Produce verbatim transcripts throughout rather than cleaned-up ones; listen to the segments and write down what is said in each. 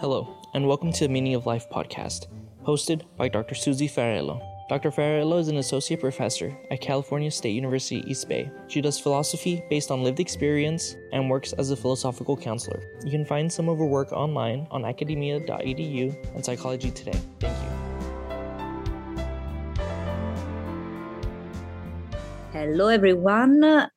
Hello, and welcome to the Meaning of Life podcast, hosted by Doctor Susie Farrello. Doctor Farrello is an associate professor at California State University East Bay. She does philosophy based on lived experience and works as a philosophical counselor. You can find some of her work online on academia dot e d u and Psychology Today. Thank you. Hello, everyone. Uh,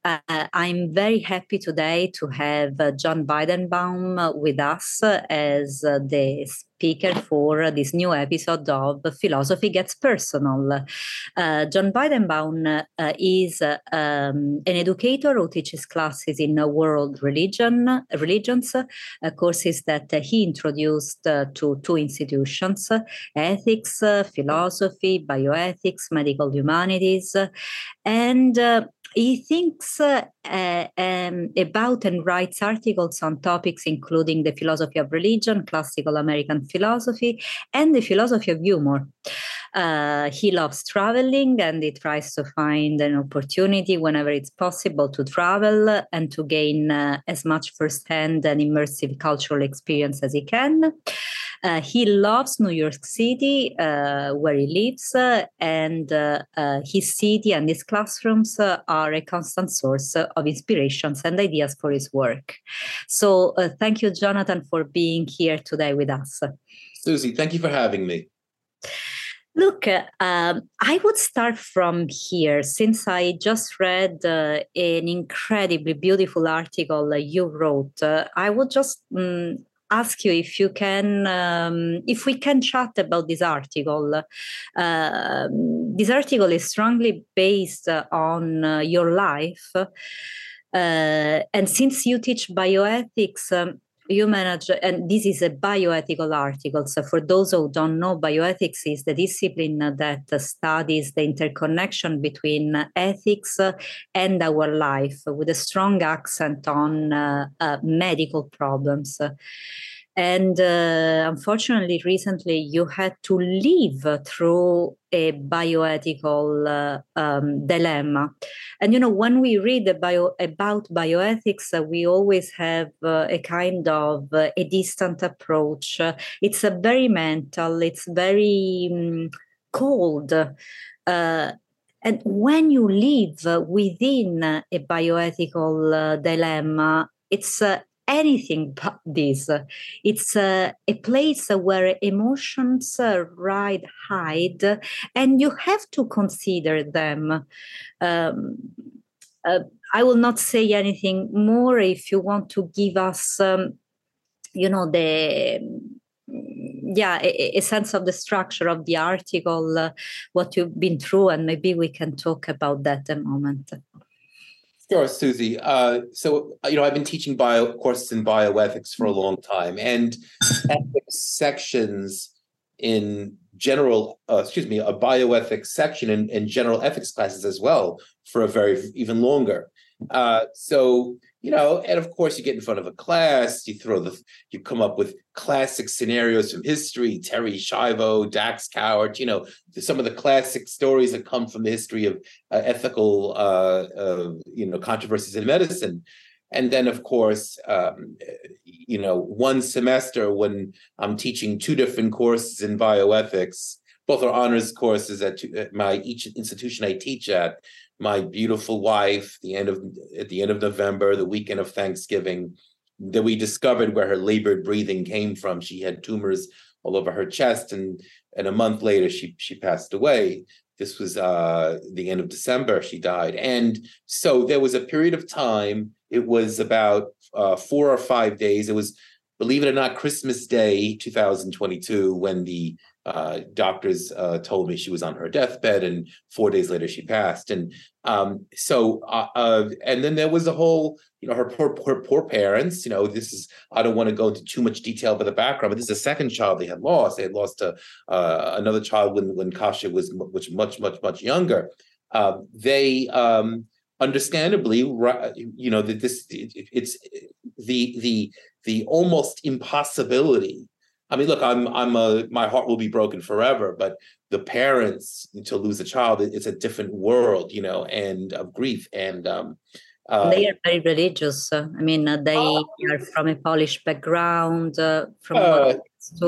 I'm very happy today to have uh, John Weidenbaum with us uh, as uh, the speaker for this new episode of Philosophy Gets Personal. Uh, John Weidenbaum uh, is uh, um, an educator who teaches classes in world religion religions, uh, courses that uh, he introduced uh, to two institutions, uh, ethics, uh, philosophy, bioethics, medical humanities, uh, and uh, He thinks uh, uh, um, about and writes articles on topics including the philosophy of religion, classical American philosophy, and the philosophy of humor. Uh, he loves traveling and he tries to find an opportunity whenever it's possible to travel and to gain uh, as much firsthand and immersive cultural experience as he can. Uh, he loves New York City, uh, where he lives, uh, and uh, uh, his city and his classrooms uh, are a constant source uh, of inspirations and ideas for his work. So uh, thank you, Jonathan, for being here today with us. Susie, thank you for having me. Look, uh, um, I would start from here, since I just read uh, an incredibly beautiful article uh, you wrote. Uh, I would just um, ask you if you can, um, if we can chat about this article. Uh, this article is strongly based uh, on uh, your life, uh, and since you teach bioethics, um, you manage, and this is a bioethical article. So for those who don't know, bioethics is the discipline that studies the interconnection between ethics and our life, with a strong accent on uh, uh, medical problems. And uh, unfortunately, recently, you had to live through a bioethical uh, um, dilemma. And, you know, when we read bio, about bioethics, uh, we always have uh, a kind of uh, a distant approach. Uh, it's a very mental, it's very um, cold. Uh, and when you live within a bioethical uh, dilemma, it's uh, anything but this. It's uh, a place where emotions uh, ride hide, and you have to consider them. Um, uh, I will not say anything more. If you want to give us, um, you know, the yeah, a, a sense of the structure of the article, uh, what you've been through, and maybe we can talk about that a moment. Sure, Susie. Uh, so, you know, I've been teaching bio courses in bioethics for a long time, and ethics sections in general, uh, excuse me, a bioethics section in, in general ethics classes as well for a very, even longer. Uh, so, you know, and of course you get in front of a class, you throw the, you come up with classic scenarios from history, Terry Schiavo, Dax Coward, you know, some of the classic stories that come from the history of uh, ethical, uh, uh, you know, controversies in medicine. And then, of course, um, you know, one semester when I'm teaching two different courses in bioethics, both are honors courses at my each institution I teach at, my beautiful wife, the end of at the end of November, the weekend of Thanksgiving, that we discovered where her labored breathing came from. She had tumors all over her chest, and and a month later she she passed away. This was uh, the end of December. She died, and so there was a period of time. It was about uh, four or five days. It was, believe it or not, Christmas Day, two thousand twenty-two, when the Uh, doctors uh, told me she was on her deathbed, and four days later she passed. And um, so, uh, uh, and then there was a whole, you know, her poor, her poor parents. You know, this is, I don't want to go into too much detail about the background, but this is the second child they had lost. They had lost a, uh, another child when when Kasia was which much much much younger. Uh, they um, understandably, you know, that this it, it's the the the almost impossibility. I mean, look, I'm, I'm a, my heart will be broken forever, but the parents to lose a child, it's a different world, you know, and of grief. And, um, Uh, they are very religious. I mean, uh, they uh, are from a Polish background. Uh, from uh, what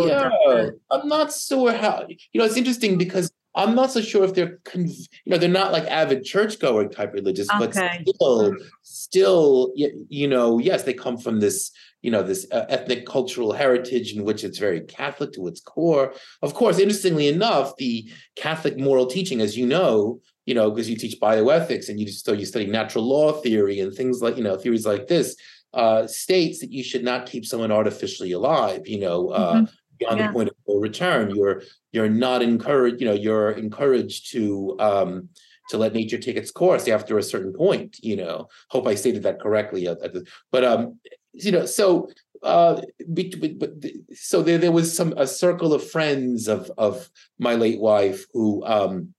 yeah, that, uh, I'm not sure how. You know, it's interesting because I'm not so sure if they're, conv- you know, they're not like avid churchgoer type religious, okay. but still, still, you know, yes, they come from this, you know, this uh, ethnic cultural heritage in which it's very Catholic to its core. Of course, interestingly enough, the Catholic moral teaching, as you know, you know, because you teach bioethics and you just, so you study natural law theory and things like, you know, theories like this, uh, states that you should not keep someone artificially alive, you know, uh, mm-hmm. beyond yeah. the point of no return. You're you're not encouraged, you know, you're encouraged to um, to let nature take its course after a certain point, you know. Hope I stated that correctly. At, at the, but, um, you know, so uh, be, be, be, so there there was some a circle of friends of of my late wife who. Um,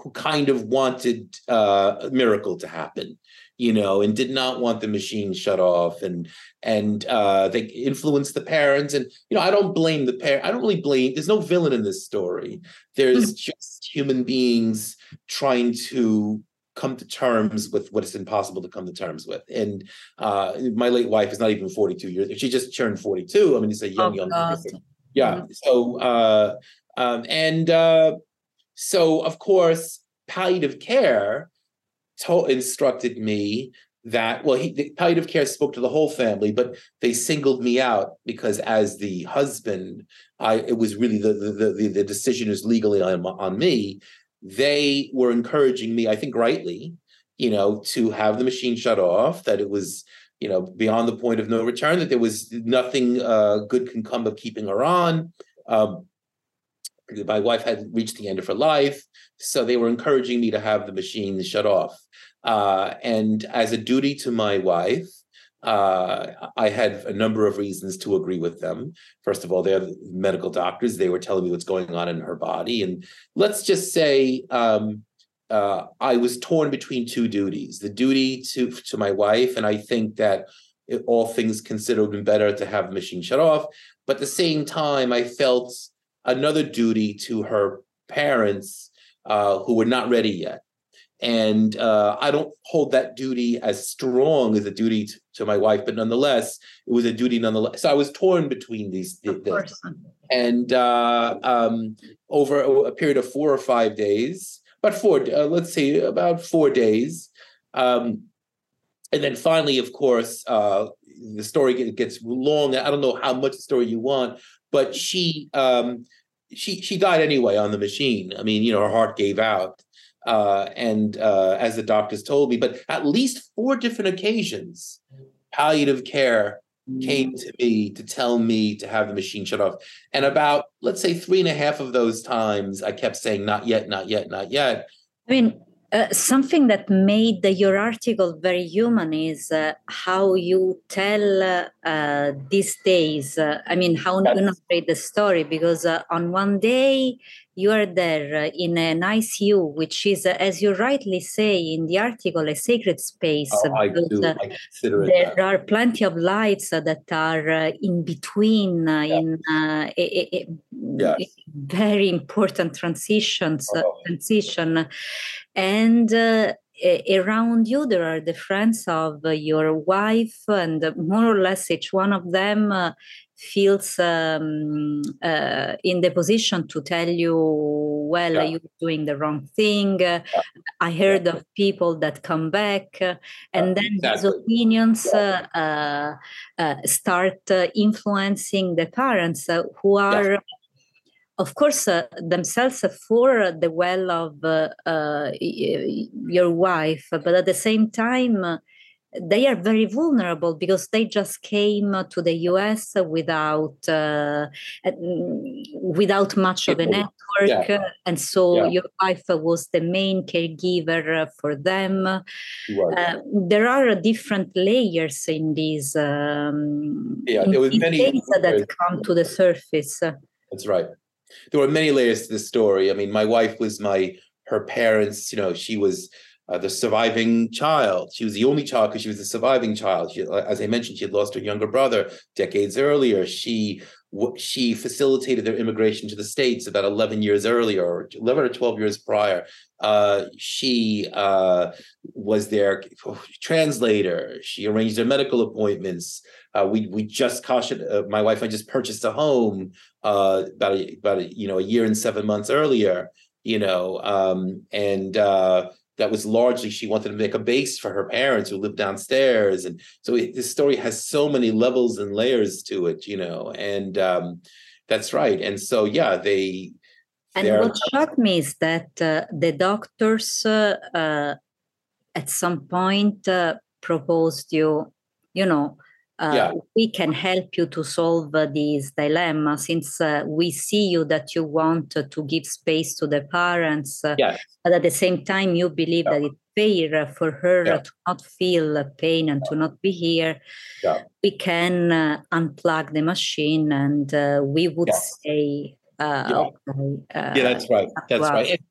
who kind of wanted uh, a miracle to happen, you know, and did not want the machine shut off, and and uh, they influenced the parents. And, you know, I don't blame the parents. I don't really blame. There's no villain in this story. There's just human beings trying to come to terms with what it's impossible to come to terms with. And uh, my late wife is not even forty-two years. She just turned forty-two. I mean, it's a young, oh, young person. Yeah. Mm-hmm. So, uh, um, and... Uh, So, of course, palliative care to- instructed me that, well, he, the palliative care spoke to the whole family, but they singled me out because as the husband, I it was really the the, the, the decision is legally on, on me. They were encouraging me, I think rightly, you know, to have the machine shut off, that it was, you know, beyond the point of no return, that there was nothing uh, good can come of keeping her on. Um, My wife had reached the end of her life, so they were encouraging me to have the machine shut off. Uh, and as a duty to my wife, uh, I had a number of reasons to agree with them. First of all, they're medical doctors. They were telling me what's going on in her body. And let's just say um, uh, I was torn between two duties, the duty to, to my wife, and I think that it, all things considered, would have been better to have the machine shut off. But at the same time, I felt another duty to her parents uh, who were not ready yet. And uh, I don't hold that duty as strong as a duty to, to my wife, but nonetheless, it was a duty nonetheless. So I was torn between these. Of course. And uh, um, over a period of four or five days, but four, uh, let's say about four days. Um, and then finally, of course, uh, the story gets long. I don't know how much story you want, but she um, she she died anyway on the machine. I mean, you know, her heart gave out, uh, and uh, as the doctors told me. But at least four different occasions, palliative care came to me to tell me to have the machine shut off. And about, let's say, three and a half of those times, I kept saying, not yet, not yet, not yet. I mean, uh, something that made the, your article very human is uh, how you tell uh, uh, these days. Uh, I mean, how you narrate the story, because uh, on one day you are there uh, in an I C U, which is, uh, as you rightly say in the article, a sacred space. Oh, I do. Uh, I consider it there that. Are plenty of lives uh, that are uh, in between uh, yeah. in uh, a, a yes. very important transitions uh, oh. transition, and. Uh, Around you, there are the friends of your wife, and more or less each one of them uh, feels um, uh, in the position to tell you, well, yeah. you're doing the wrong thing. Yeah. I heard yeah. of people that come back, uh, and yeah, then exactly. these opinions yeah. uh, uh, start uh, influencing the parents uh, who are... Yeah. Of course, uh, themselves for the well of uh, uh, your wife, but at the same time, uh, they are very vulnerable because they just came to the U S without uh, without much of a network, yeah. and so yeah. your wife was the main caregiver for them. Right. Uh, there are different layers in these, um, yeah, there was many things that come to the surface. That's right. There were many layers to the story. I mean, my wife was my, her parents, you know, she was uh, the surviving child. She was the only child because she was the surviving child. She, as I mentioned, she had lost her younger brother decades earlier. She She facilitated their immigration to the States about eleven years earlier, or eleven or twelve years prior. Uh, she uh, was their translator. She arranged their medical appointments. Uh, we we just cautioned, uh, my wife and I just purchased a home uh, about a, about a, you know, a year and seven months earlier. You know, um, and uh, that was largely, she wanted to make a base for her parents who lived downstairs. And so it, this story has so many levels and layers to it, you know, and um, that's right. And so, yeah, they. And what shocked me is that uh, the doctors uh, uh, at some point uh, proposed you, you know, uh, yeah. we can help you to solve uh, this dilemma, since uh, we see you that you want uh, to give space to the parents, uh, yes. but at the same time you believe yeah. that it's fair for her yeah. to not feel pain and yeah. to not be here. Yeah. We can uh, unplug the machine and uh, we would yeah. say... Uh, yeah. Uh, yeah, that's right. That's wow. right. It,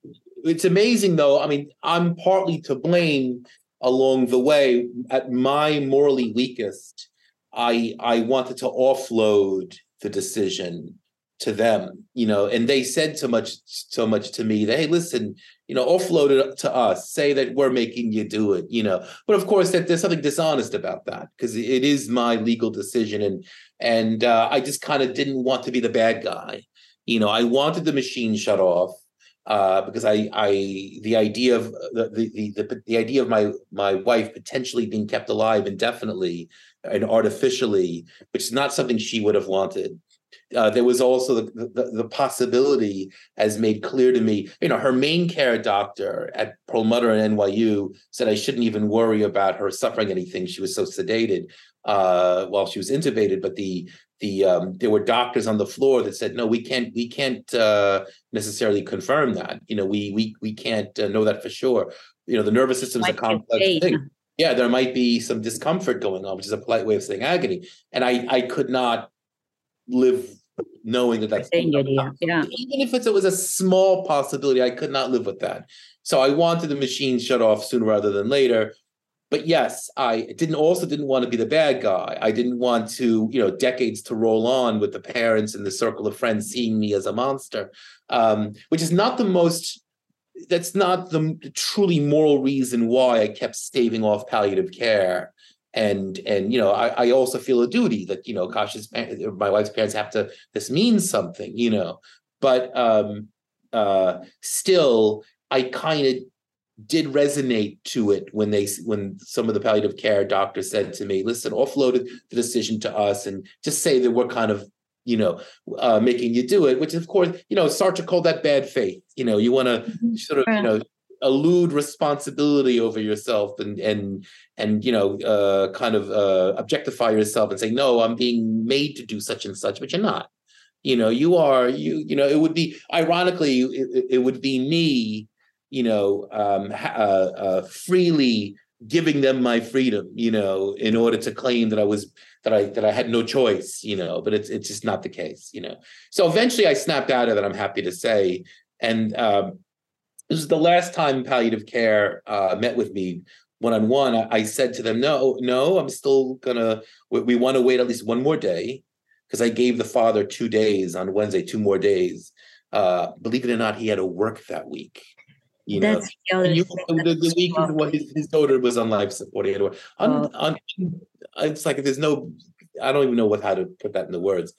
it's amazing, though. I mean, I'm partly to blame along the way. At my morally weakest, I I wanted to offload the decision to them, you know, and they said so much, so much to me that, hey, listen, you know, offload it to us, say that we're making you do it, you know. But of course, that there's something dishonest about that, because it is my legal decision, and and uh, I just kind of didn't want to be the bad guy. You know, I wanted the machine shut off uh, because I, I, the idea of the the the, the idea of my, my wife potentially being kept alive indefinitely and artificially, which is not something she would have wanted. Uh, there was also the, the the possibility, as made clear to me, you know, her main care doctor at Perlmutter and N Y U said I shouldn't even worry about her suffering anything. She was so sedated uh, while she was intubated, but the The, um, there were doctors on the floor that said, no, we can't, we can't uh, necessarily confirm that. You know, we we we can't uh, know that for sure. You know, the nervous system is a complex thing. Yeah, there might be some discomfort going on, which is a polite way of saying agony. And I I could not live knowing that that's yeah. even if it was a small possibility, I could not live with that. So I wanted the machine shut off sooner rather than later. But yes, I didn't also didn't want to be the bad guy. I didn't want to, you know, decades to roll on with the parents and the circle of friends seeing me as a monster, um, which is not the most, that's not the truly moral reason why I kept staving off palliative care. And, and you know, I, I also feel a duty that, you know, Kasia's, my wife's parents have to, this means something, you know. But um, uh, still, I kind of did resonate to it when they when some of the palliative care doctors said to me, listen, offloaded the decision to us and just say that we're kind of, you know, uh, making you do it, which of course, you know, Sartre called that bad faith. You know, you want to mm-hmm. sort of, you know, elude responsibility over yourself and, and and you know, uh, kind of uh, objectify yourself and say, no, I'm being made to do such and such, but you're not. You know, you are, you, you know, it would be, ironically, it, it would be me you know, um, uh, uh, freely giving them my freedom, you know, in order to claim that I was, that I, that I had no choice, you know, but it's, it's just not the case, you know. So eventually I snapped out of it, I'm happy to say. And um, this was the last time palliative care uh, met with me one-on-one. I, I said to them, no, no, I'm still gonna, we, we want to wait at least one more day, because I gave the father two days on Wednesday, two more days. Uh, believe it or not, he had to work that week. You That's know, the, you, the, the weekend when his, his daughter was on life support. He had to work. On, oh. on, it's like there's no, I don't even know what how to put that in the words.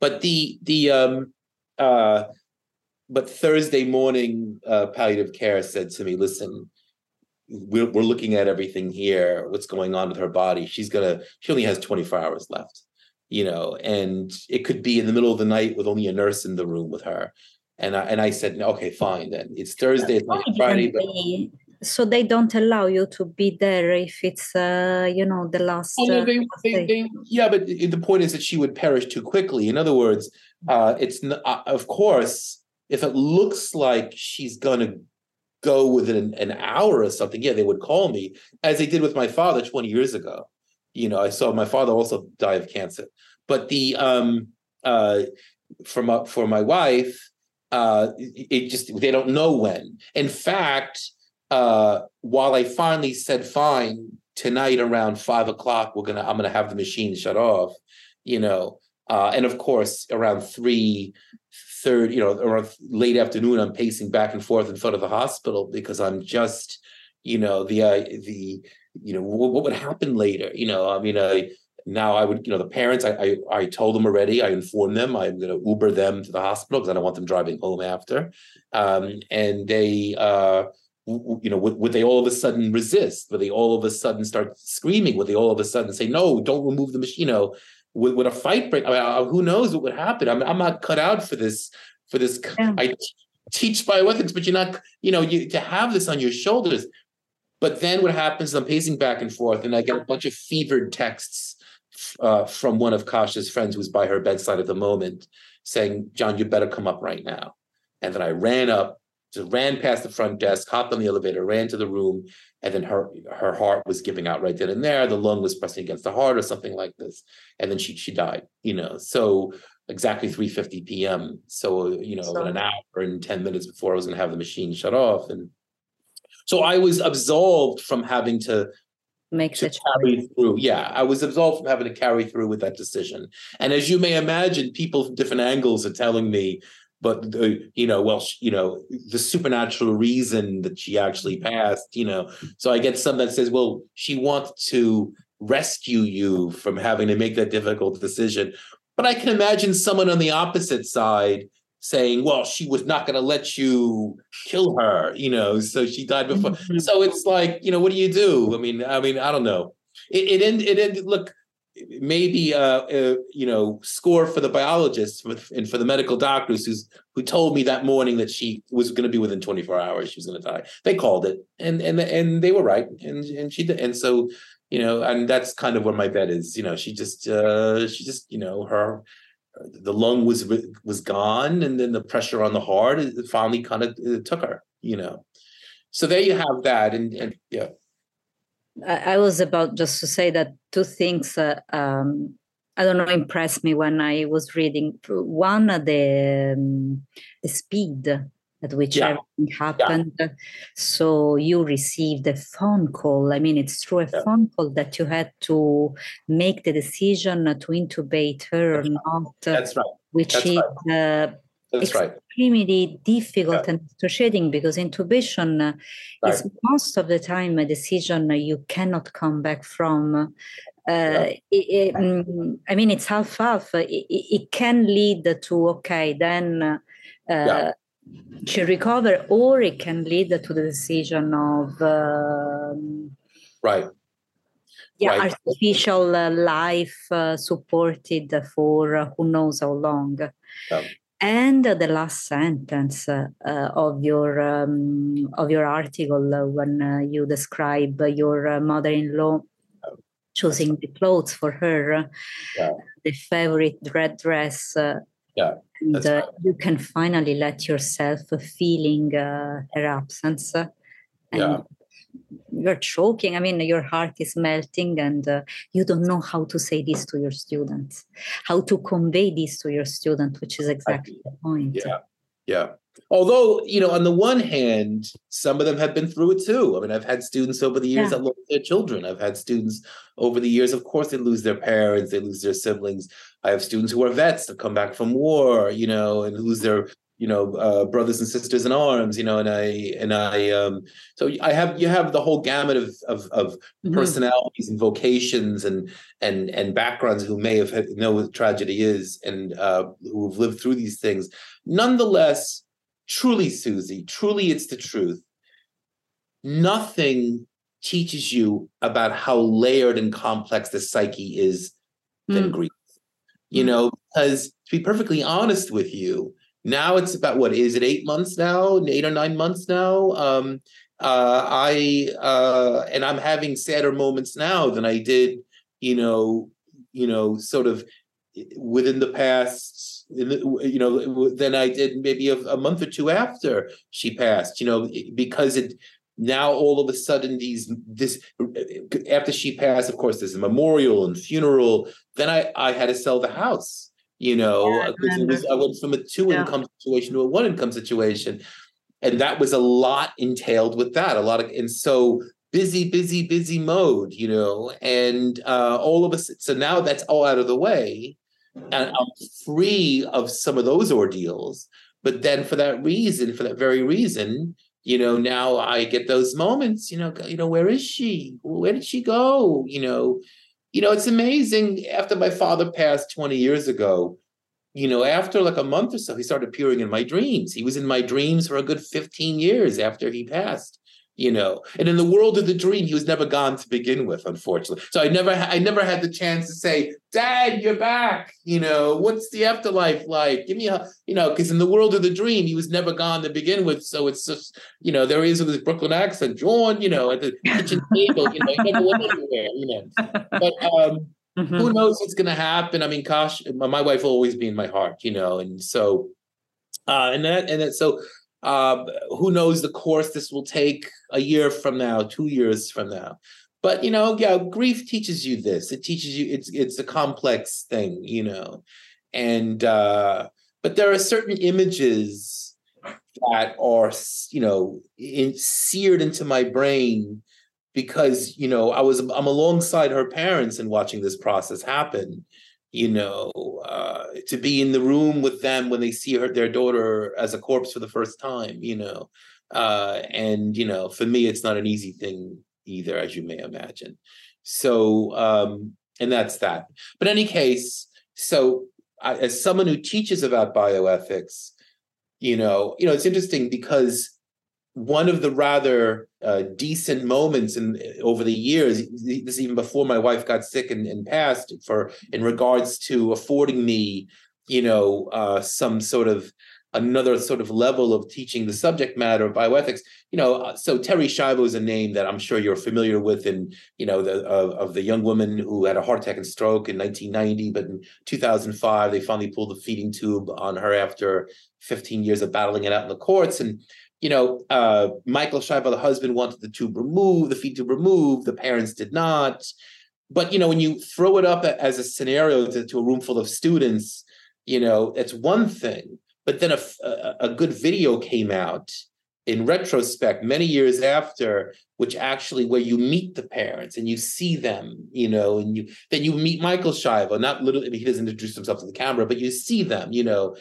But the the um uh, but Thursday morning, uh, palliative care said to me, "Listen, we're we're looking at everything here. What's going on with her body? She's gonna. She only has twenty-four hours left, you know, and it could be in the middle of the night with only a nurse in the room with her." And I, and I said, okay, fine, then it's Thursday, it's not Friday. But... They, so they don't allow you to be there if it's, uh, you know, the last. Oh, no, they, uh, they, they, yeah, but the point is that she would perish too quickly. In other words, uh, it's not, uh, of course, if it looks like she's going to go within an, an hour or something, yeah, they would call me, as they did with my father twenty years ago. You know, I saw my father also die of cancer. But the um, uh, for my, for my wife, Uh, it just, they don't know when. In fact, uh, while I finally said, fine, tonight around five o'clock, we're going to, I'm going to have the machine shut off, you know, Uh, and of course, around three third, you know, around late afternoon, I'm pacing back and forth in front of the hospital because I'm just, you know, the uh, the you know what, what would happen later. You know, I mean, I, now I would, you know, the parents. I I, I told them already. I informed them. I'm going to Uber them to the hospital because I don't want them driving home after. Um, and they. Uh, You know, would, would they all of a sudden resist? Would they all of a sudden start screaming? Would they all of a sudden say, no, don't remove the machine? You know, would, would a fight break? I mean, I, who knows what would happen? I mean, I'm not cut out for this. For this, yeah. I teach bioethics, but you're not, you know, you to have this on your shoulders. But then what happens is I'm pacing back and forth, and I get a bunch of fevered texts uh, from one of Kasia's friends who's by her bedside at the moment saying, John, you better come up right now. And then I ran up. So ran past the front desk, hopped on the elevator, ran to the room, and then her her heart was giving out right then and there. The lung was pressing against the heart or something like this. And then she she died, you know. So exactly three fifty p.m. So, you know, so, an hour and ten minutes before I was going to have the machine shut off. And so I was absolved from having to make to carry through. Yeah, I was absolved from having to carry through with that decision. And as you may imagine, people from different angles are telling me, but, the, you know, well, you know, the supernatural reason that she actually passed, you know, so I get some that says, well, she wants to rescue you from having to make that difficult decision. But I can imagine someone on the opposite side saying, well, she was not going to let you kill her, you know, so she died before. Mm-hmm. So it's like, you know, what do you do? I mean, I mean, I don't know. It ended. It ended. Look. Maybe, uh, uh, you know, score for the biologists and for the medical doctors who's, who told me that morning that she was going to be within twenty-four hours. She was going to die. They called it, and and and they were right. And and she did. And so, you know, and that's kind of where my bet is. You know, she just, uh, she just, you know, her the lung was was gone, and then the pressure on the heart finally kind of took her. You know, so there you have that, and, and yeah. I was about just to say that two things, uh, um, I don't know, impressed me when I was reading. One, the, um, the speed at which yeah. everything happened. Yeah. So you received a phone call. I mean, it's through a yeah. phone call that you had to make the decision to intubate her That's or not. That's right. Which That's is... Right. Uh, That's right. Extremely difficult yeah. and frustrating, because intubation right. is most of the time a decision you cannot come back from. Uh, yeah. it, it, I mean, it's half half. It, it can lead to okay, then uh, yeah. she recover, or it can lead to the decision of um, right. Yeah, right. artificial uh, life uh, supported for uh, who knows how long. Yeah. And the last sentence uh, uh, of your um, of your article uh, when uh, you describe uh, your uh, mother-in-law choosing the clothes for her, uh, yeah. the favorite red dress, uh, yeah, and uh, you can finally let yourself feeling uh, her absence. Uh, and yeah. You're choking. I mean, your heart is melting, and uh, you don't know how to say this to your students, how to convey this to your student, which is exactly I, the point. Yeah, yeah. Although, you know, on the one hand, some of them have been through it too. I mean, I've had students over the years yeah. that lost their children. I've had students over the years, of course, they lose their parents, they lose their siblings. I have students who are vets that come back from war, you know, and lose their you know, uh, brothers and sisters in arms, you know, and I, and I, um, so I have, you have the whole gamut of, of, of mm-hmm. personalities and vocations and, and, and backgrounds who may have had, know what tragedy is and, uh, who have lived through these things. Nonetheless, truly, Susie, truly, it's the truth. Nothing teaches you about how layered and complex the psyche is mm-hmm. than grief, you know, because to be perfectly honest with you, now it's about, what is it, eight months now, eight or nine months now? Um, uh, I uh, and I'm having sadder moments now than I did, you know, you know, sort of within the past, you know, than I did maybe a, a month or two after she passed, you know, because it now all of a sudden these this after she passed, of course, there's a memorial and funeral. Then I, I had to sell the house. You know, yeah, I, it was, I went from a two-income yeah. situation to a one-income situation. And that was a lot entailed with that, a lot of, and so busy, busy, busy mode, you know, and uh, all of us. So now that's all out of the way. And I'm free of some of those ordeals. But then for that reason, for that very reason, you know, now I get those moments, you know, you know, where is she? Where did she go? You know, you know, it's amazing. After my father passed twenty years ago, you know, after like a month or so, he started appearing in my dreams. He was in my dreams for a good fifteen years after he passed. You know, and in the world of the dream, he was never gone to begin with, unfortunately. So I never, I never had the chance to say, "Dad, you're back." You know, what's the afterlife like? Give me a, you know, because in the world of the dream, he was never gone to begin with. So it's just, you know, there is with his Brooklyn accent, John, you know, at the kitchen table, you know, he never went anywhere, you know. But um, mm-hmm. who knows what's going to happen? I mean, gosh, my wife will always be in my heart, you know, and so, uh, and that, and that, so. Uh, who knows the course this will take a year from now, two years from now. But, you know, yeah, grief teaches you this. It teaches you it's it's a complex thing, you know. And uh, but there are certain images that are, you know, in, seared into my brain because, you know, I was I'm alongside her parents in watching this process happen. You know, uh, to be in the room with them when they see her, their daughter as a corpse for the first time, you know. Uh, and, you know, for me, it's not an easy thing either, as you may imagine. So, um, and that's that. But in any case, so I, as someone who teaches about bioethics, you know, you know, it's interesting because one of the rather uh, decent moments in over the years, this even before my wife got sick and, and passed, for in regards to affording me, you know, uh, some sort of another sort of level of teaching the subject matter of bioethics, you know. So Terry Schiavo is a name that I'm sure you're familiar with, and you know, the uh, of the young woman who had a heart attack and stroke in nineteen ninety, but in two thousand five they finally pulled the feeding tube on her after fifteen years of battling it out in the courts. And you know, uh, Michael Schiavo, the husband, wanted the tube removed, the feed tube removed. The parents did not. But, you know, when you throw it up as a scenario to, to a room full of students, you know, it's one thing. But then a, a, a good video came out in retrospect many years after, which actually where you meet the parents and you see them, you know, and you then you meet Michael Schiavo. Not literally, I mean, he doesn't introduce himself to the camera, but you see them, you know.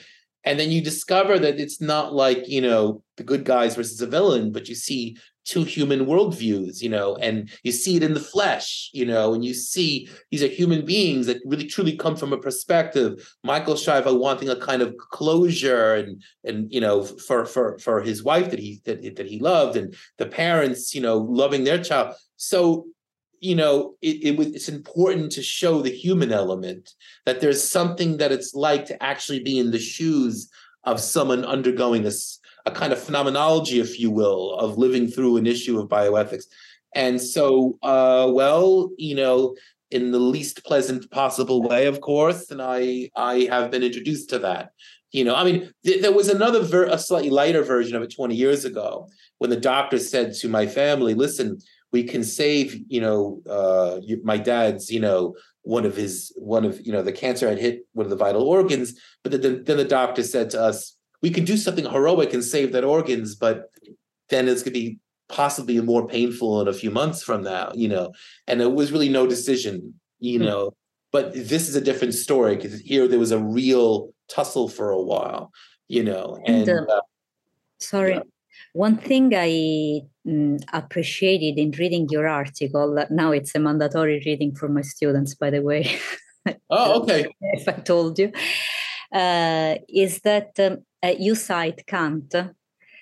And then you discover that it's not like, you know, the good guys versus the villain, but you see two human worldviews, you know, and you see it in the flesh, you know, and you see these are human beings that really truly come from a perspective. Michael Schiavo wanting a kind of closure and, and you know, for for for his wife that he that, that he loved, and the parents, you know, loving their child. So, you know, it, it was, it's important to show the human element, that there's something that it's like to actually be in the shoes of someone undergoing a, a kind of phenomenology, if you will, of living through an issue of bioethics. And so, uh, well, you know, in the least pleasant possible way, of course, and I I have been introduced to that. You know, I mean, th- there was another, ver- a slightly lighter version of it twenty years ago, when the doctor said to my family, listen, we can save, you know, uh, my dad's, you know, one of his, one of, you know, the cancer had hit one of the vital organs. But then, then the doctor said to us, we can do something heroic and save that organs, but then it's going to be possibly more painful in a few months from now, you know. And it was really no decision, you mm-hmm. know. But this is a different story, because here there was a real tussle for a while, you know. And, and uh, uh, sorry. Yeah. One thing I mm, appreciated in reading your article, now it's a mandatory reading for my students, by the way. Oh, okay. If I told you, uh, is that um, uh, you cite Kant.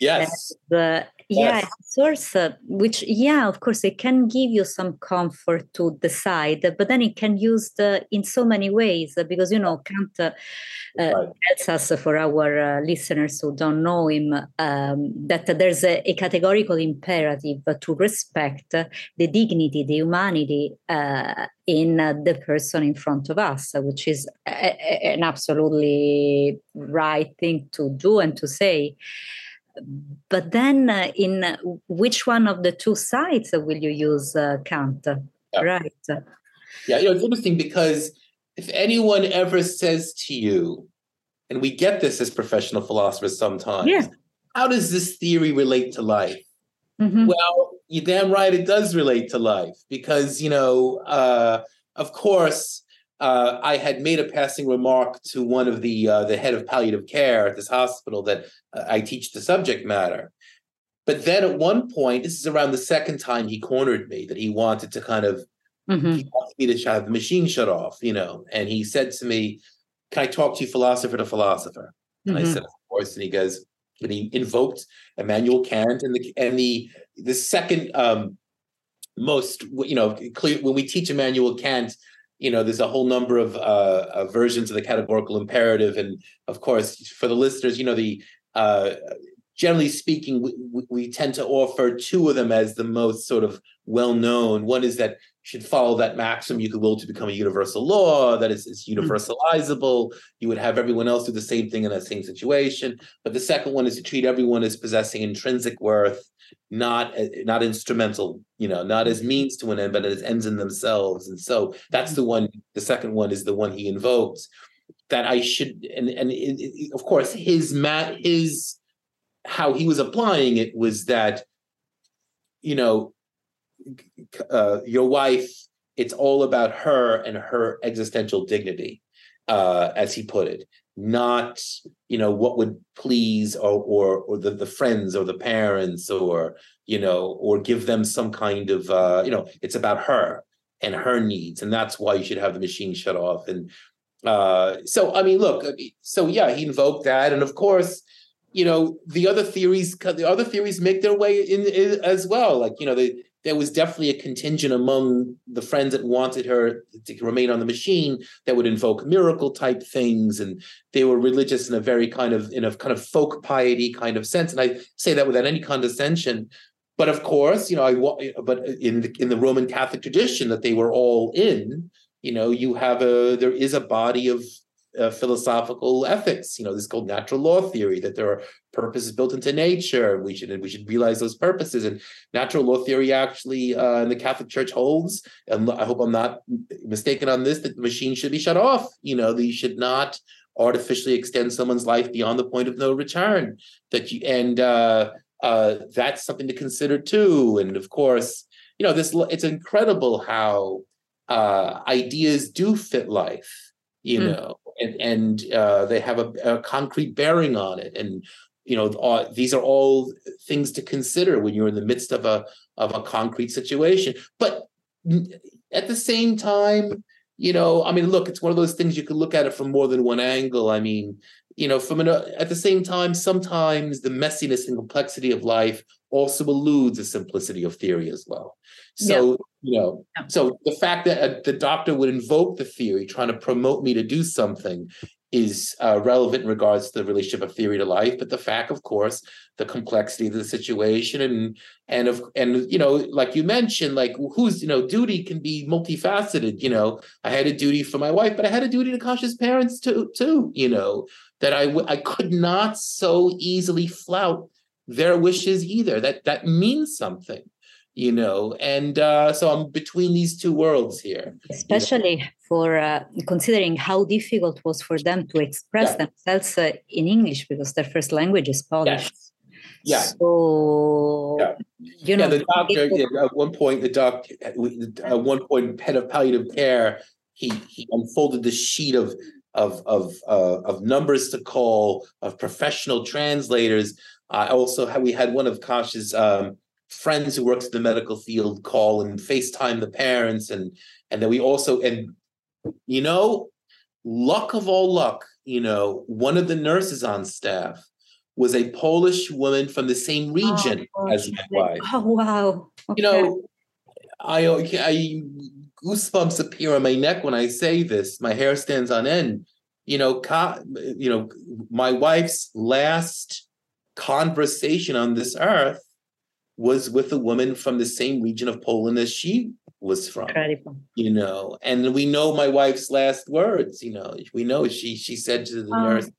Yes. As, uh, yeah, source, uh, which, yeah, of course, it can give you some comfort to decide, but then it can be used uh, in so many ways, uh, because, you know, Kant uh, right. tells us, uh, for our uh, listeners who don't know him, um, that uh, there's a, a categorical imperative uh, to respect uh, the dignity, the humanity uh, in uh, the person in front of us, uh, which is a, a, an absolutely right thing to do and to say. But then uh, in uh, which one of the two sides uh, will you use uh, Kant, yeah. right? Yeah, you know, it's interesting because if anyone ever says to you, and we get this as professional philosophers sometimes, yeah. how does this theory relate to life? Mm-hmm. Well, you're damn right it does relate to life, because, you know, uh, of course, uh, I had made a passing remark to one of the uh, the head of palliative care at this hospital that uh, I teach the subject matter. But then at one point, this is around the second time he cornered me, that he wanted to kind of, mm-hmm. he wanted me to have the machine shut off, you know, and he said to me, can I talk to you philosopher to philosopher? Mm-hmm. And I said, of course. And he goes, and he invoked Immanuel Kant and the and the the second um, most, you know, clear, when we teach Immanuel Kant, you know, there's a whole number of uh, uh, versions of the categorical imperative. And of course, for the listeners, you know, the uh, generally speaking, we, we tend to offer two of them as the most sort of well-known. One is that you should follow that maxim, you could will to become a universal law, that is, it's universalizable. You would have everyone else do the same thing in that same situation. But the second one is to treat everyone as possessing intrinsic worth, not, not instrumental, you know, not as means to an end, but as ends in themselves. And so that's the one, the second one is the one he invokes, that I should, and, and it, of course, his mat, his, how he was applying it was that, you know, uh, your wife, it's all about her and her existential dignity, uh, as he put it, not, you know, what would please or or, or the, the friends or the parents or, you know, or give them some kind of, uh, you know, it's about her and her needs. And that's why you should have the machine shut off. And uh, so, I mean, look, so, yeah, he invoked that. And of course, you know, the other theories, the other theories make their way in, in as well. Like, you know, the, there was definitely a contingent among the friends that wanted her to remain on the machine that would invoke miracle type things. And they were religious in a very kind of, in a kind of folk piety kind of sense. And I say that without any condescension, but of course, you know, I, but in the, in the Roman Catholic tradition that they were all in, you know, you have a, there is a body of, Uh, philosophical ethics, you know, this is called natural law theory, that there are purposes built into nature. We should we should realize those purposes. And natural law theory actually, uh, in the Catholic Church holds, and I hope I'm not mistaken on this, that the machine should be shut off. You know, that you should not artificially extend someone's life beyond the point of no return. That you and uh, uh, that's something to consider too. And of course, you know, this it's incredible how uh, ideas do fit life. You know, mm. and, and uh, they have a, a concrete bearing on it. And, you know, uh, these are all things to consider when you're in the midst of a of a concrete situation. But at the same time, you know, I mean, look, it's one of those things you can look at it from more than one angle. I mean, you know, from an, at the same time, sometimes the messiness and complexity of life also eludes the simplicity of theory as well. So, yeah. you know, yeah. so the fact that uh, the doctor would invoke the theory trying to promote me to do something is uh, relevant in regards to the relationship of theory to life. But the fact, of course, the complexity of the situation and, and, of, and, you know, like you mentioned, like who's, you know, duty can be multifaceted. You know, I had a duty for my wife, but I had a duty to Kasia's parents too, too, you know, that I, w- I could not so easily flout their wishes either. That that means something, you know, and uh, so I'm between these two worlds here. Especially you know? for uh, considering how difficult it was for them to express yeah. themselves uh, in English because their first language is Polish. Yeah. yeah. So, yeah. you know. Yeah, the doctor, it, yeah, at one point, the doctor, at one point, head of palliative care, he, he unfolded the sheet of of of uh, of numbers to call, of professional translators. I uh, also had, we had one of Kasia's um, friends who works in the medical field call and FaceTime the parents. And, and then we also, and, you know, luck of all luck, you know, one of the nurses on staff was a Polish woman from the same region oh, as my wife. Oh, wow. Okay. You know, I, I, goosebumps appear on my neck when I say this, my hair stands on end, you know, Ka, you know, my wife's last conversation on this earth was with a woman from the same region of Poland as she was from, Incredible. you know, and we know my wife's last words, you know, we know she, she said to the um, nurse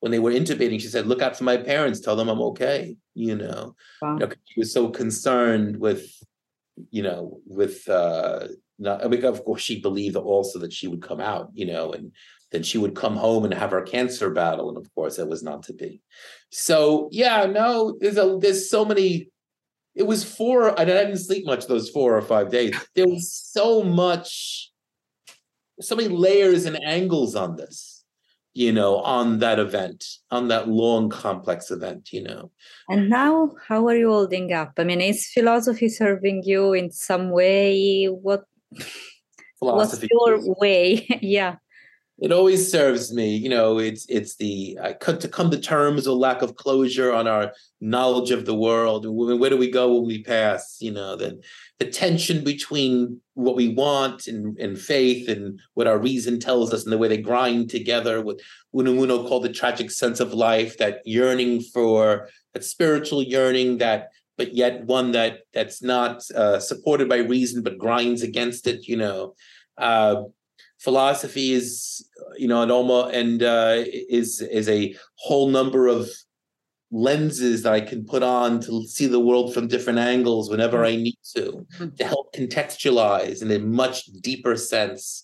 when they were intubating, she said, look out for my parents, tell them I'm okay. You know, wow. you know she was so concerned with, you know, with, uh, not, I mean, of course she believed also that she would come out, you know, and then she would come home and have her cancer battle. And of course, that was not to be. So, yeah, no, there's a, there's so many. It was four. I didn't sleep much those four or five days. There was so much so many layers and angles on this, you know, on that event, on that long, complex event, you know. And now, how are you holding up? I mean, is philosophy serving you in some way? What philosophy what's your way? Yeah. It always serves me, you know, it's it's the uh, to come to terms with lack of closure on our knowledge of the world. Where do we go when we pass? You know, the, the tension between what we want and, and faith and what our reason tells us and the way they grind together, what Unamuno called the tragic sense of life, that yearning for, that spiritual yearning, that but yet one that that's not uh, supported by reason but grinds against it, you know. Uh, Philosophy is, you know, an almost, and uh, is is a whole number of lenses that I can put on to see the world from different angles whenever I need to, to help contextualize in a much deeper sense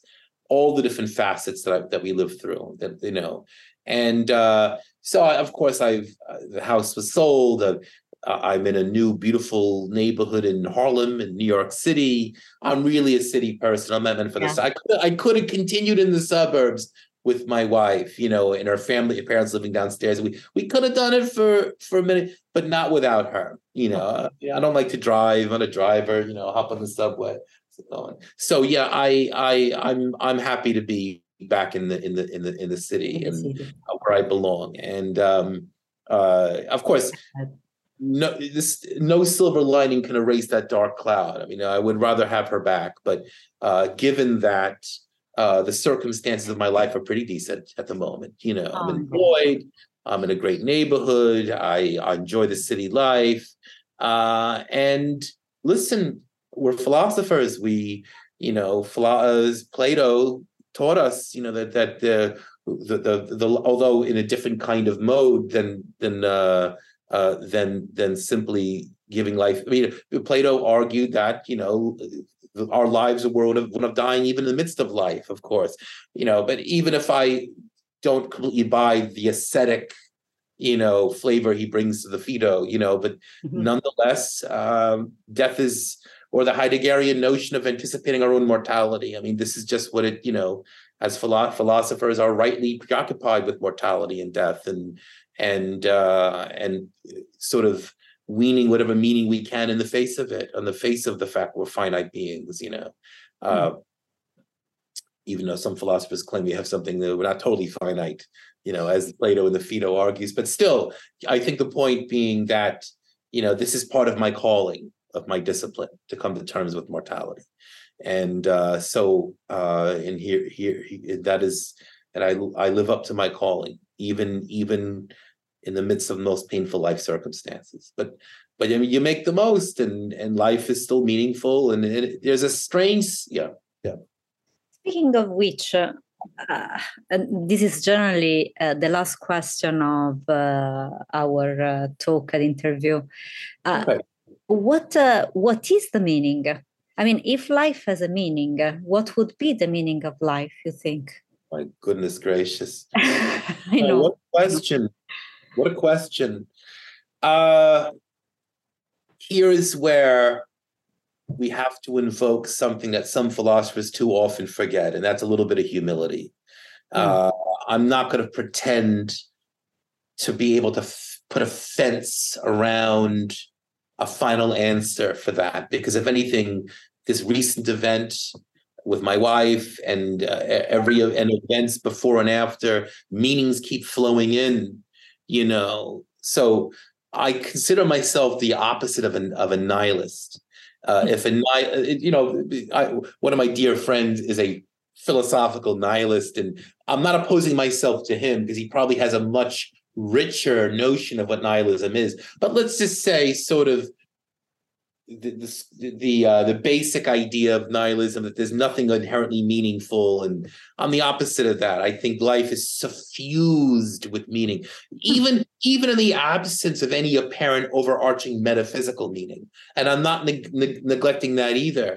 all the different facets that I, that we live through. That you know, and uh, so I, of course I've uh, the house was sold. Uh, I'm in a new, beautiful neighborhood in Harlem, in New York City. I'm really a city person. I'm not meant for yeah. this. I could, I could have continued in the suburbs with my wife, you know, and her family, her parents living downstairs. We we could have done it for, for a minute, but not without her. You know, yeah. I don't like to drive. I'm a driver. You know, hop on the subway. So yeah, I I I'm I'm happy to be back in the in the in the in the city in the and city. Where I belong. And um, uh, of course. No, this no silver lining can erase that dark cloud. I mean, I would rather have her back, but uh, given that uh, the circumstances of my life are pretty decent at the moment, you know, I'm employed, I'm in a great neighborhood, I, I enjoy the city life, uh, and listen, we're philosophers. We, you know, philo- Plato taught us, you know, that that the the, the the the although in a different kind of mode than than. Uh, Uh, than than simply giving life. I mean, Plato argued that, you know, our lives are one of, one of dying, even in the midst of life, of course, you know. But even if I don't completely buy the ascetic, you know, flavor he brings to the Phaedo, you know, but mm-hmm. nonetheless, um, death is, or the Heideggerian notion of anticipating our own mortality. I mean, this is just what it, you know, as philo- philosophers are rightly preoccupied with mortality and death and and uh, and sort of weaning whatever meaning we can in the face of it, on the face of the fact we're finite beings, you know. Uh, mm. Even though some philosophers claim we have something that we're not totally finite, you know, as Plato and the Phaedo argues. But still, I think the point being that, you know, this is part of my calling, of my discipline, to come to terms with mortality. And uh, so, uh, and here, here, that is, and I, I live up to my calling, even, even in the midst of most painful life circumstances. But, but I mean, you make the most, and and life is still meaningful. And, and there's a strange, yeah, yeah. Speaking of which, uh, uh, and this is generally uh, the last question of uh, our uh, talk and interview. Uh, okay. What, uh, what is the meaning? I mean, if life has a meaning, what would be the meaning of life, you think? My goodness gracious. I know. Uh, what a question. What a question. Uh, here is where we have to invoke something that some philosophers too often forget, and that's a little bit of humility. Uh, mm. I'm not going to pretend to be able to f- put a fence around a final answer for that, because if anything, this recent event with my wife and uh, every and events before and after, meanings keep flowing in, you know. So I consider myself the opposite of an of a nihilist. Uh, if a you know, I, one of my dear friends is a philosophical nihilist, and I'm not opposing myself to him because he probably has a much richer notion of what nihilism is. But let's just say, sort of, the the the, uh, the basic idea of nihilism, that there's nothing inherently meaningful. And I'm the opposite of that. I think life is suffused with meaning, even even in the absence of any apparent overarching metaphysical meaning. And I'm not neg- neg- neglecting that either.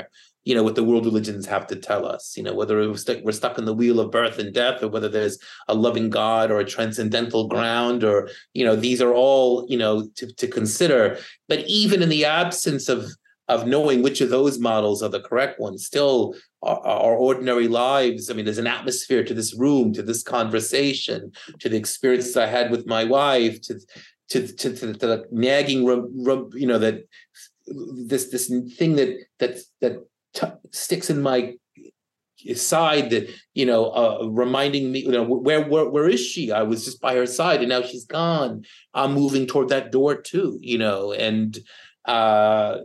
You know, what the world religions have to tell us, you know, whether we're stuck, we're stuck in the wheel of birth and death, or whether there's a loving God or a transcendental ground, or, you know, these are all, you know, to, to consider. But even in the absence of of knowing which of those models are the correct ones. Still, our, our ordinary lives, I mean, there's an atmosphere to this room, to this conversation, to the experiences I had with my wife, to to to, to, to the nagging, you know, that this this thing that that that t- sticks in my side, that, you know, uh, reminding me, you know, where, where where is she? I was just by her side, and now she's gone. I'm moving toward that door too, you know, and. Uh,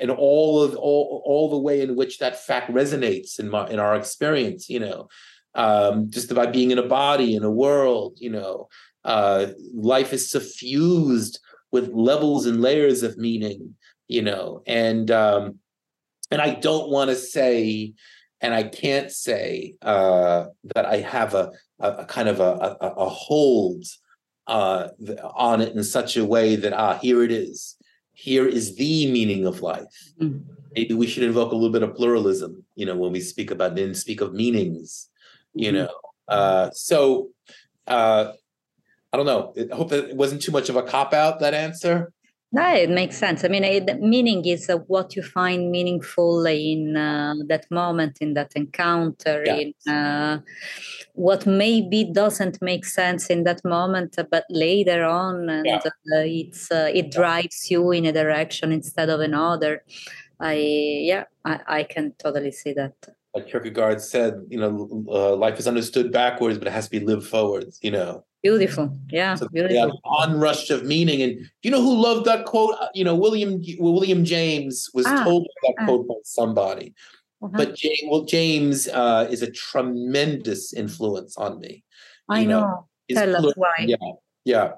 and all of all, all the way in which that fact resonates in my in our experience, you know, um, just about being in a body, in a world, you know, uh, life is suffused with levels and layers of meaning, you know, and um, and I don't want to say, and I can't say uh, that I have a, a, a kind of a, a, a hold uh, on it in such a way that, ah, here it is. Here is the meaning of life. Maybe we should invoke a little bit of pluralism, you know, when we speak about then speak of meanings, you know. Uh, so uh, I don't know. I hope that it wasn't too much of a cop out, that answer. No, it makes sense. I mean, it, meaning is uh, what you find meaningful in uh, that moment, in that encounter, yeah. in uh, what maybe doesn't make sense in that moment, but later on, and yeah. uh, it's uh, it drives you in a direction instead of another. I yeah, I, I can totally see that. Like Kierkegaard said, you know, uh, life is understood backwards, but it has to be lived forwards, you know. Beautiful. Yeah. So beautiful. The onrush of meaning. And you know who loved that quote? You know, William William James was ah, told that ah. quote by somebody. Uh-huh. But James, well, James uh, is a tremendous influence on me. I you know. know. Tell us why. Yeah. Yeah.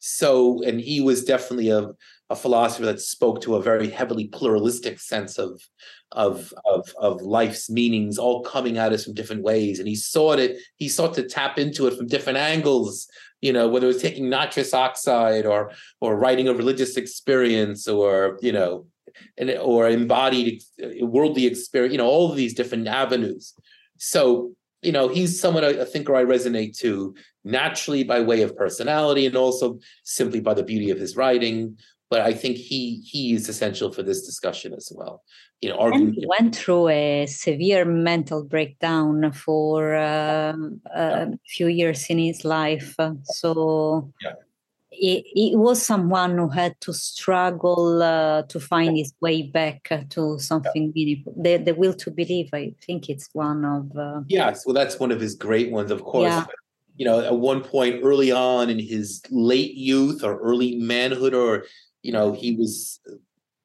So, and he was definitely a, a philosopher that spoke to a very heavily pluralistic sense of, of, of, of life's meanings, all coming at us from different ways. And he sought it, he sought to tap into it from different angles, you know, whether it was taking nitrous oxide or, or writing a religious experience or, you know, and, or embodied worldly experience, you know, all of these different avenues. So, you know, he's someone, a thinker I resonate to naturally by way of personality and also simply by the beauty of his writing. But I think he he is essential for this discussion as well. You know, arguing. He went through a severe mental breakdown for uh, yeah. a few years in his life. So yeah. he, he was someone who had to struggle uh, to find yeah. his way back to something yeah. meaningful. The, the will to believe, I think it's one of... Uh, yes, well, that's one of his great ones, of course. Yeah. You know, at one point early on in his late youth or early manhood, or, you know, he was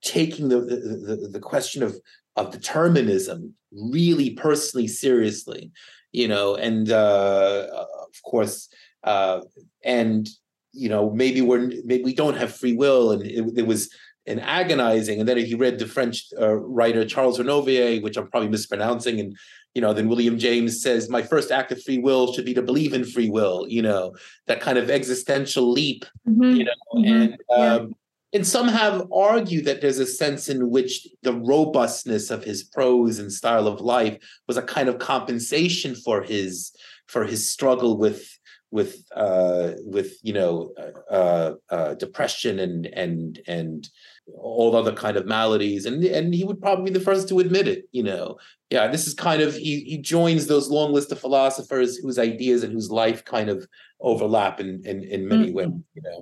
taking the the, the, the question of, of determinism really personally, seriously, you know, and uh, of course, uh, and, you know, maybe we're maybe we don't have free will. And it, it was an agonizing. And then he read the French uh, writer Charles Renouvier, which I'm probably mispronouncing, and you know, then William James says, my first act of free will should be to believe in free will, you know, that kind of existential leap, mm-hmm. you know, mm-hmm. and um, yeah. and some have argued that there's a sense in which the robustness of his prose and style of life was a kind of compensation for his for his struggle with with uh, with, you know, uh, uh, depression and and and. all other kind of maladies, and and he would probably be the first to admit it, you know. Yeah, this is kind of, he he joins those long list of philosophers whose ideas and whose life kind of overlap in in, in many mm-hmm. ways, you know.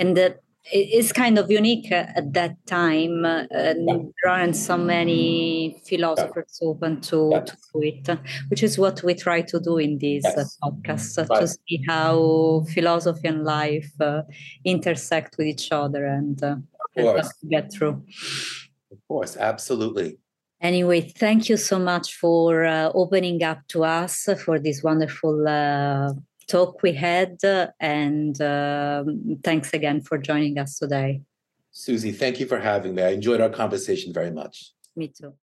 And that it's kind of unique at that time. Uh, yeah. There aren't so many philosophers yeah. open to, yeah. to it, which is what we try to do in this yes. podcast, right. to see how philosophy and life uh, intersect with each other and uh, Of course. Get through. Of course, absolutely. Anyway, thank you so much for uh, opening up to us for this wonderful uh, talk we had, and uh, thanks again for joining us today. Susie, thank you for having me. I enjoyed our conversation very much. Me too.